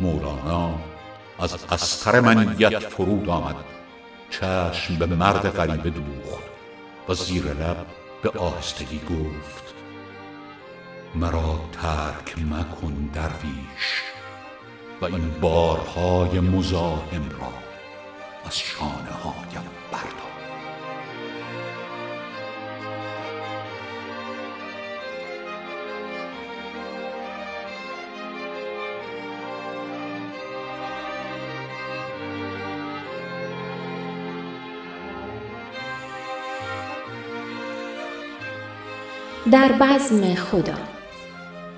مولانا از استر منیت فرود آمد، چشم به مرد غریبه دوخت و زیر لب به آهستگی گفت: مرا ترک مکن درویش و این بارهای مزاحم را از شانه هایم بردار. در بزم خدا،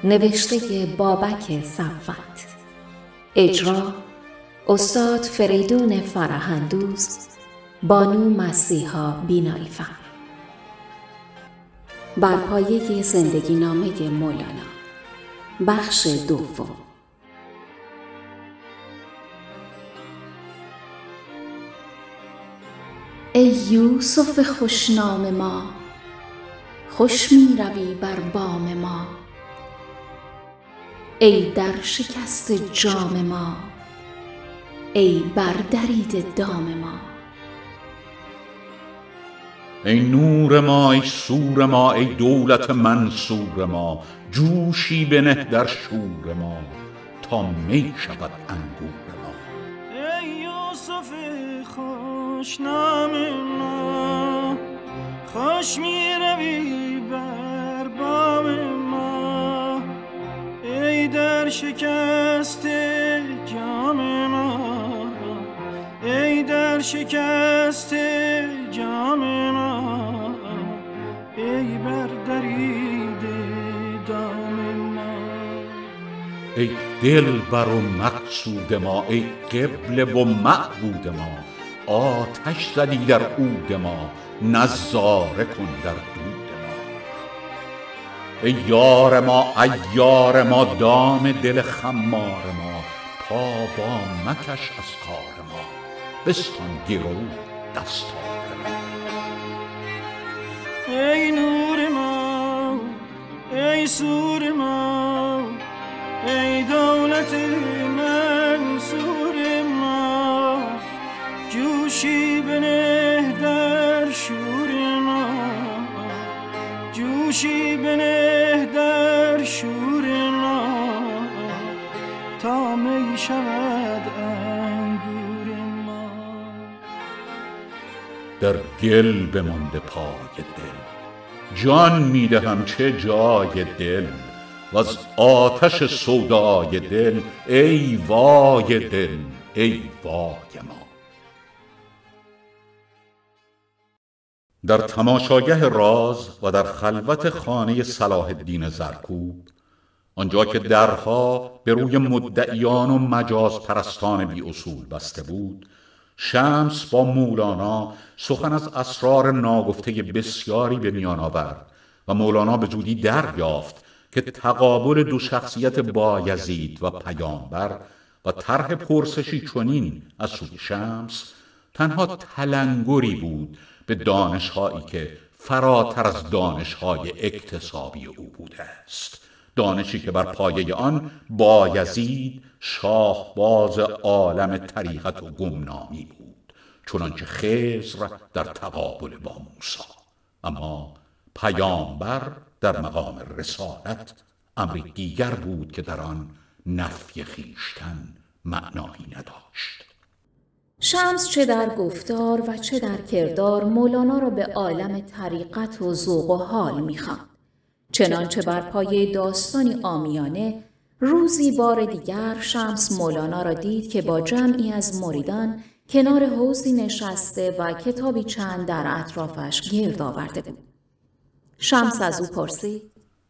نوشته بابک صفوت، اجرا استاد فریدون فرهندوز، بانو مسیحا بینایی فر، بر پایه زندگی نامه مولانا، بخش دوم. ای یوسف خوشنام ما، خوش می روی بر بام ما، ای در شکست جام ما، ای بر درید دام ما، ای نور ما، ای سور ما، ای دولت منصور ما، جوشی بنه در شور ما تا می شود انگور ما. ای یوسف خوشنام ما، خوش می روی بر بام ما، ای در شکست جام ما، ای در شکست جام ما، ای بر درید دام ما. ای دلبر و مقصود ما، ای قبله و معبود ما، آتش زدی در عود ما، نظاره کن در دود ما. ای یار ما، ای یار ما، دام دل خمار ما، پا با مکش از کار ما، بستان گرو دستار ما. ای نور ما، ای سور ما، ای دولت منصور ما، جوشی بنه در شور ما، جوشی بنه در شور ما تا می شود انگور ما. در گل بمانده پای دل، جان می دهم چه جای دل، و از آتش سودای دل، ای وای دل، ای وای ما. در تماشاگاه راز و در خلوت خانه صلاح الدین زرکوب، آنجا که درها به روی مدعیان و مجاز پرستان بی اصول بسته بود، شمس با مولانا سخن از اسرار ناگفته بسیاری به میان آورد و مولانا به زودی دریافت که تقابل دو شخصیت بایزید و پیامبر و طرح پرسشی چنین از سوی شمس تنها تلنگری بود به دانش‌هایی که فراتر از دانش‌های اکتسابی او بوده است، دانشی که بر پایه آن بایزید شاهباز عالم طریقت و گمنامی بود، چنانچه خضر در تقابل با موسی. اما پیامبر در مقام رسالت امری دیگر بود که در آن نفی خویشتن معنایی نداشت. شمس چه در گفتار و چه در کردار مولانا را به عالم طریقت و ذوق و حال می‌خواند، چنانچه بر پایه داستانی عامیانه روزی بار دیگر شمس مولانا را دید که با جمعی از مریدان کنار حوضی نشسته و کتابی چند در اطرافش گرد آورده بود. شمس از او پرسید: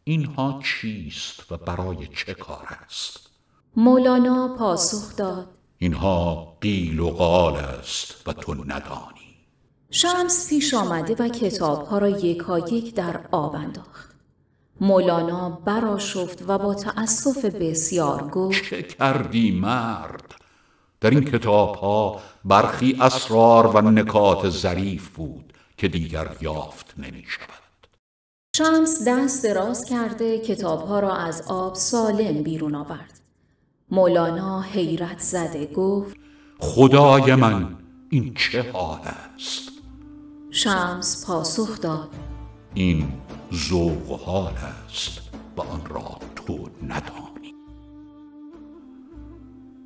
اینها چیست و برای چه کار است؟ مولانا پاسخ داد: اینها قیل و قال است و تو ندانی. شمس پیش آمده و کتابها را یکایک در آب انداخت. مولانا برآشفت و با تأسف بسیار گفت: چه کردی مرد؟ در این کتابها برخی اسرار و نکات ظریف بود که دیگر یافت نمی شود. شمس دست دراز کرده کتابها را از آب سالم بیرون آورد. مولانا حیرت زده گفت خدای من این چه حال است؟ شمس پاسخ داد این ذوق و حال است و آن را تو ندانی.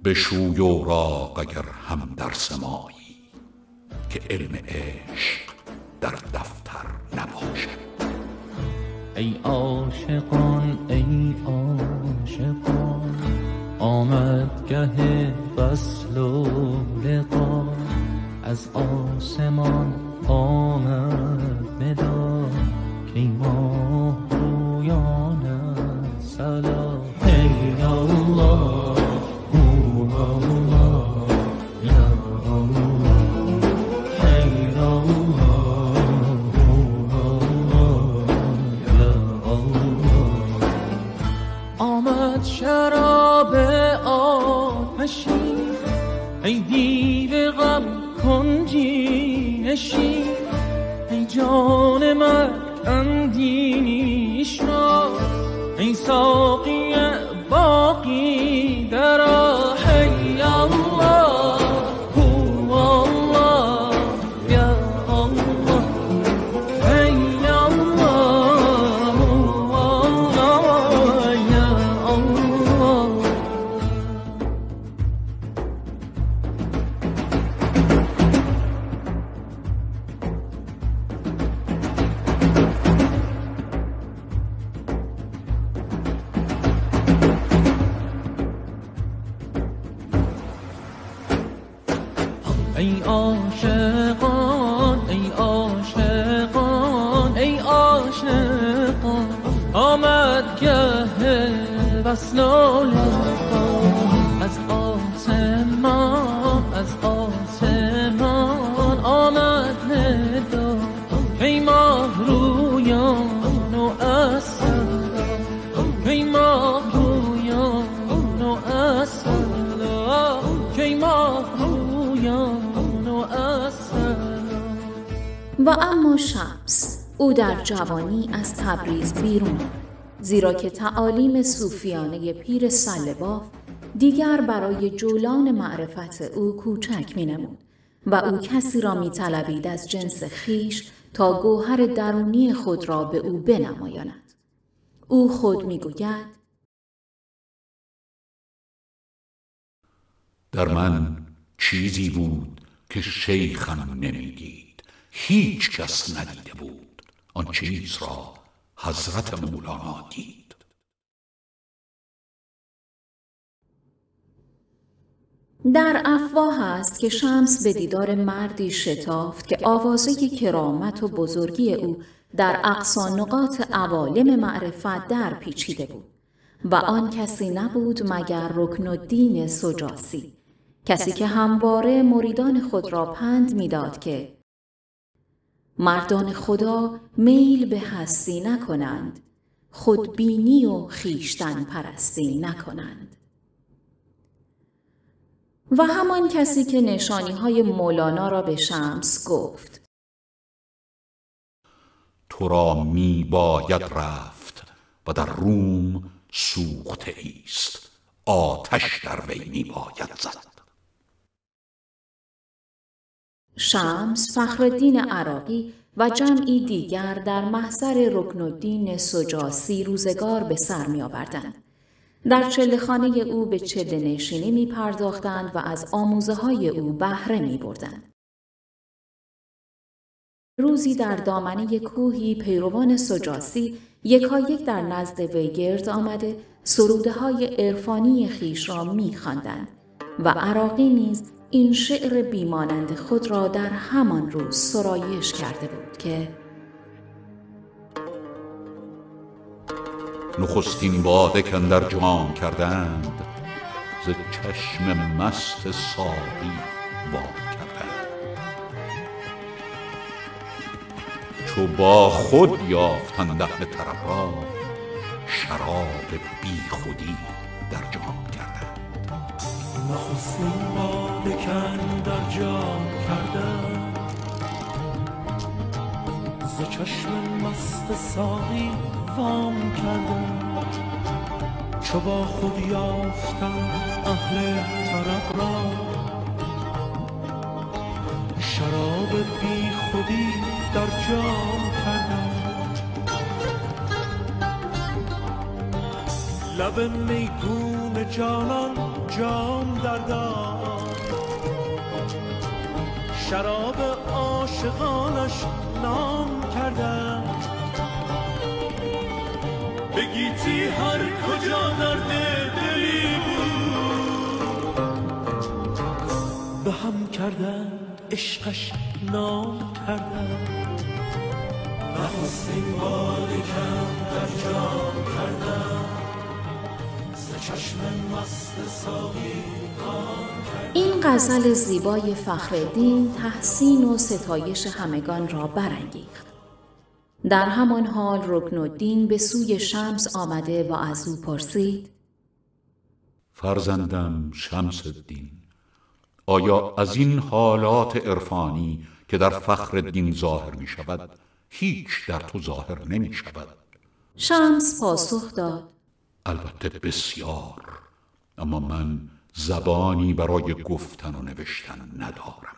بشوی اوراق اگر هم درس مایی که علم عشق در دفتر نباشد. ای عاشقان ای عاشقان آمد گه وصل و لقا، از آسمان آمد ندا که ای ماه رویانت صلا. ای الله شراب آتشی، ای دیو غم کنجی نشی، ای جان مرگ اندیش را، ای ساقی باقی درا. ای الله هو الله یا الله، ای الله هو الله یا الله. ای عاشقان ای عاشقان ای عاشقان آمد گه وصل و لقا، از آسمان آمد ندا ای ماه رویان و اصلا، ای ماه رویان و اصلا، ای ماه رویان. و اما شمس، او در جوانی از تبریز بیرون، زیرا که تعالیم صوفیانه پیر سله‌باف دیگر برای جولان معرفت او کوچک می‌نمود و او کسی را می‌طلبید از جنس خیش تا گوهر درونی خود را به او بنمایاند. او خود می‌گوید در من چیزی بود که شیخم نمی‌دید، هیچ کس ندیده بود. آن چیز را حضرت مولانا دید. در افواه است که شمس به دیدار مردی شتافت که آوازه کرامت و بزرگی او در اقصی نقاط عوالم معرفت در پیچیده بود و آن کسی نبود مگر رکن الدین سجاسی، کسی که همواره مریدان خود را پند می‌داد که مردان خدا میل به هستی نکنند، خودبینی و خیشتن پرستی نکنند. و همان کسی که نشانی‌های مولانا را به شمس گفت تو را می باید رفت و در روم سوخته ایست، آتش در وی می باید زد. شمس، فخرالدین عراقی و جمعی دیگر در محضر رکن الدین سجاسی روزگار به سر می آوردند. در چله‌خانه او به چله‌نشینی می پرداختند و از آموزه های او بهره می بردند. روزی در دامنه کوهی پیروان سجاسی یکایک در نزد وی گرد آمده سروده های عرفانی خیش را می خواندند و عراقی نیز این شعر بیمانند خود را در همان روز سرایش کرده بود که نخستین باده کاندر جام کردند، ز چشم مست ساقی باد کردند. چو با خود یافتند دهن طرب را، شراب بی خودی در جام کردند. نخستین باده کاندر جام کردند، ز چشم مست ساقی وام کردند. چو با خود یافتم اهل طرب را، شراب بی خودی در جام کردم. لب میگون جانان جام دردار، شراب عاشقانش نام کردم. بگیتی هر کجا درد دلی بود، به هم کردن عشقش نام کردن. نخستین باد کم در جام کردن، ز چشم مست ساقی کام کردن. این غزل زیبای فخرالدین تحسین و ستایش همگان را برانگیخت. در همان حال رکن الدین به سوی شمس آمده و از او پرسید: فرزندم شمس الدین، آیا از این حالات عرفانی که در فخرالدین ظاهر می شود هیچ در تو ظاهر نمی شود؟ شمس پاسخ داد: البته بسیار، اما من زبانی برای گفتن و نوشتن ندارم.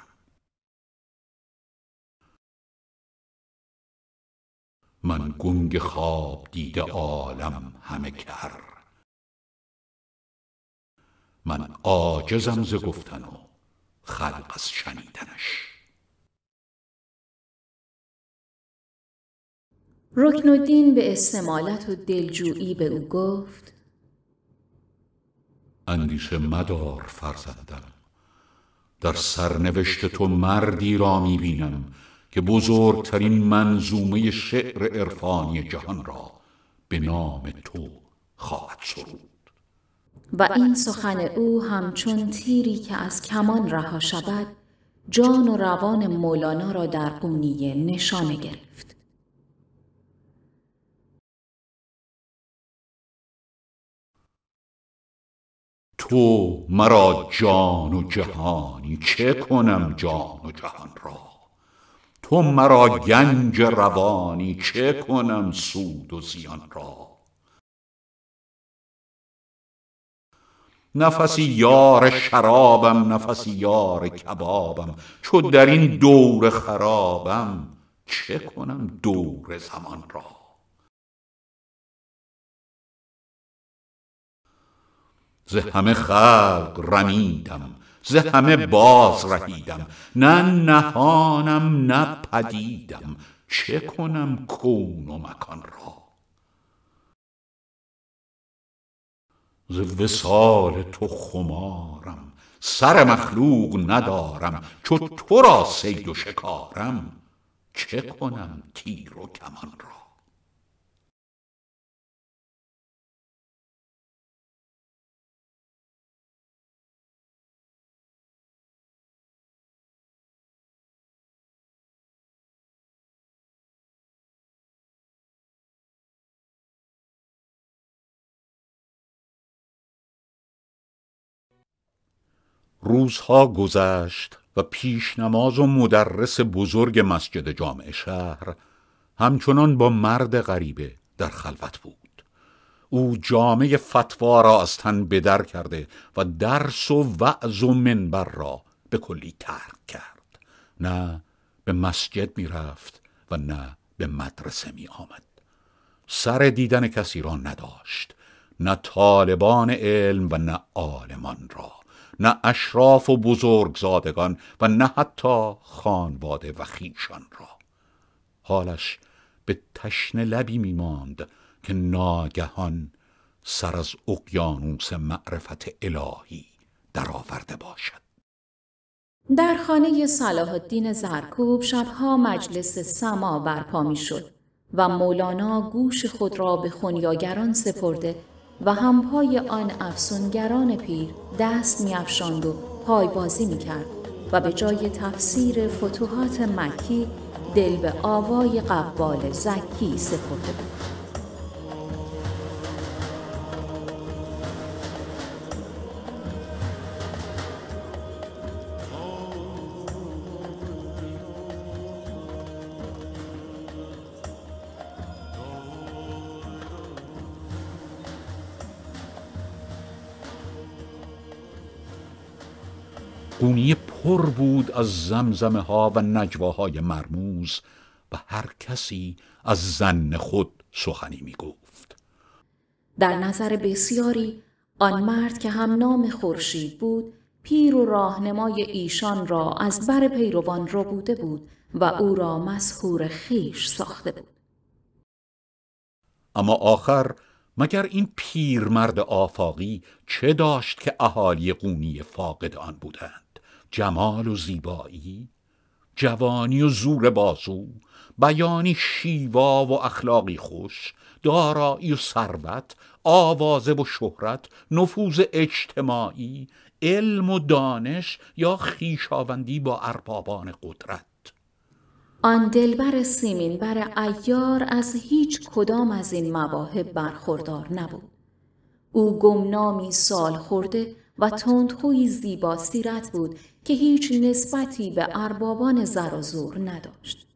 من گنگ خواب دیده عالم همه کر، من عاجزم ز گفتن و خلق از شنیدنش. رکن الدین به استمالت و دلجویی به او گفت: اندیشه مدار فرزندم، در سرنوشت تو مردی را میبینم که بزرگترین منظومه شعر عرفانی جهان را به نام تو خواهد سرود. و این سخن او همچون تیری که از کمان رها شود، جان و روان مولانا را در قونیه نشانه گرفت. تو مرا جان و جهانی، چه کنم جان و جهان را؟ تو مرا گنج روانی، چه کنم سود و زیان را؟ نفسی یار شرابم، نفسی یار کبابم، چو در این دور خرابم، چه کنم دور زمان را؟ ز همه خلق رمیدم، ز همه باز رهیدم، نه نهانم نه پدیدم، چه کنم کون و مکان را؟ ز وصال تو خمارم، سر مخلوق ندارم، چو تو را صید و شکارم، چه کنم تیر و کمان را؟ روزها گذشت و پیشنماز و مدرس بزرگ مسجد جامع شهر همچنان با مرد غریبه در خلوت بود. او جامع فتوا را از تن بدر کرده و درس و وعظ و منبر را به کلی ترک کرد. نه به مسجد می رفت و نه به مدرسه می آمد. سر دیدن کسی را نداشت، نه طالبان علم و نه عالمان را، نه اشراف و بزرگزادگان و نه حتی خانواده و خویشان را. حالش به تشنه لبی می ماند که ناگهان سر از اقیانوس معرفت الهی درآورده باشد. در خانه صلاح الدین زرکوب شبها مجلس سما برپا می شد و مولانا گوش خود را به خنیاگران سپرده و همپای آن افسونگران پیر دست می‌افشاند و پایبازی می‌کرد و به جای تفسیر فتوحات مکی دل به آوای قوال زکی سپرده بود. قونیه پر بود از زمزمه ها و نجواهای مرموز و هر کسی از زن خود سخنی می گفت. در نظر بسیاری آن مرد که هم نام خورشید بود پیر و راهنمای ایشان را از بر پیروان رو بوده بود و او را مسحور خیش ساخته بود. اما آخر مگر این پیر مرد آفاقی چه داشت که اهالی قونی فاقد آن بودند؟ جمال و زیبایی، جوانی و زور بازو، بیانی شیوا و اخلاقی خوش، دارایی و ثروت، آوازه و شهرت، نفوذ اجتماعی، علم و دانش یا خویشاوندی با اربابان قدرت. آن دلبر سیمین بر عیار از هیچ کدام از این مواهب برخوردار نبود. او گمنامی سال خورده و تندخوی زیبا سیرت بود که هیچ نسبتی به اربابان زر و زور نداشت.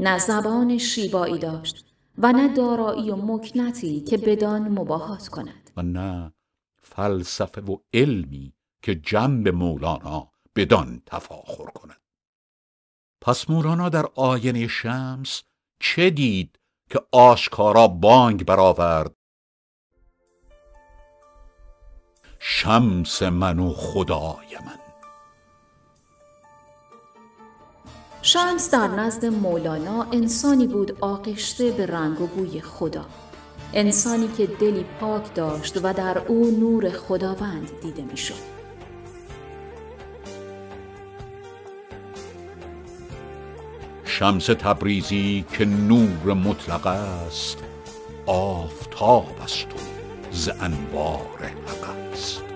نه زبان شیبایی داشت و نه دارایی و مکنتی که بدان مباهات کند و نه فلسفه و علمی که جنب مولانا بدان تفاخر کند. پس مولانا در آینه شمس چه دید که آشکارا بانگ برآورد؟ شمس من و خدای من. شمس در نزد مولانا انسانی بود آغشته به رنگ و بوی خدا، انسانی که دلی پاک داشت و در او نور خداوند دیده می‌شد. شمس تبریزی که نور مطلق است، آفتاب است و ز انوار حق است.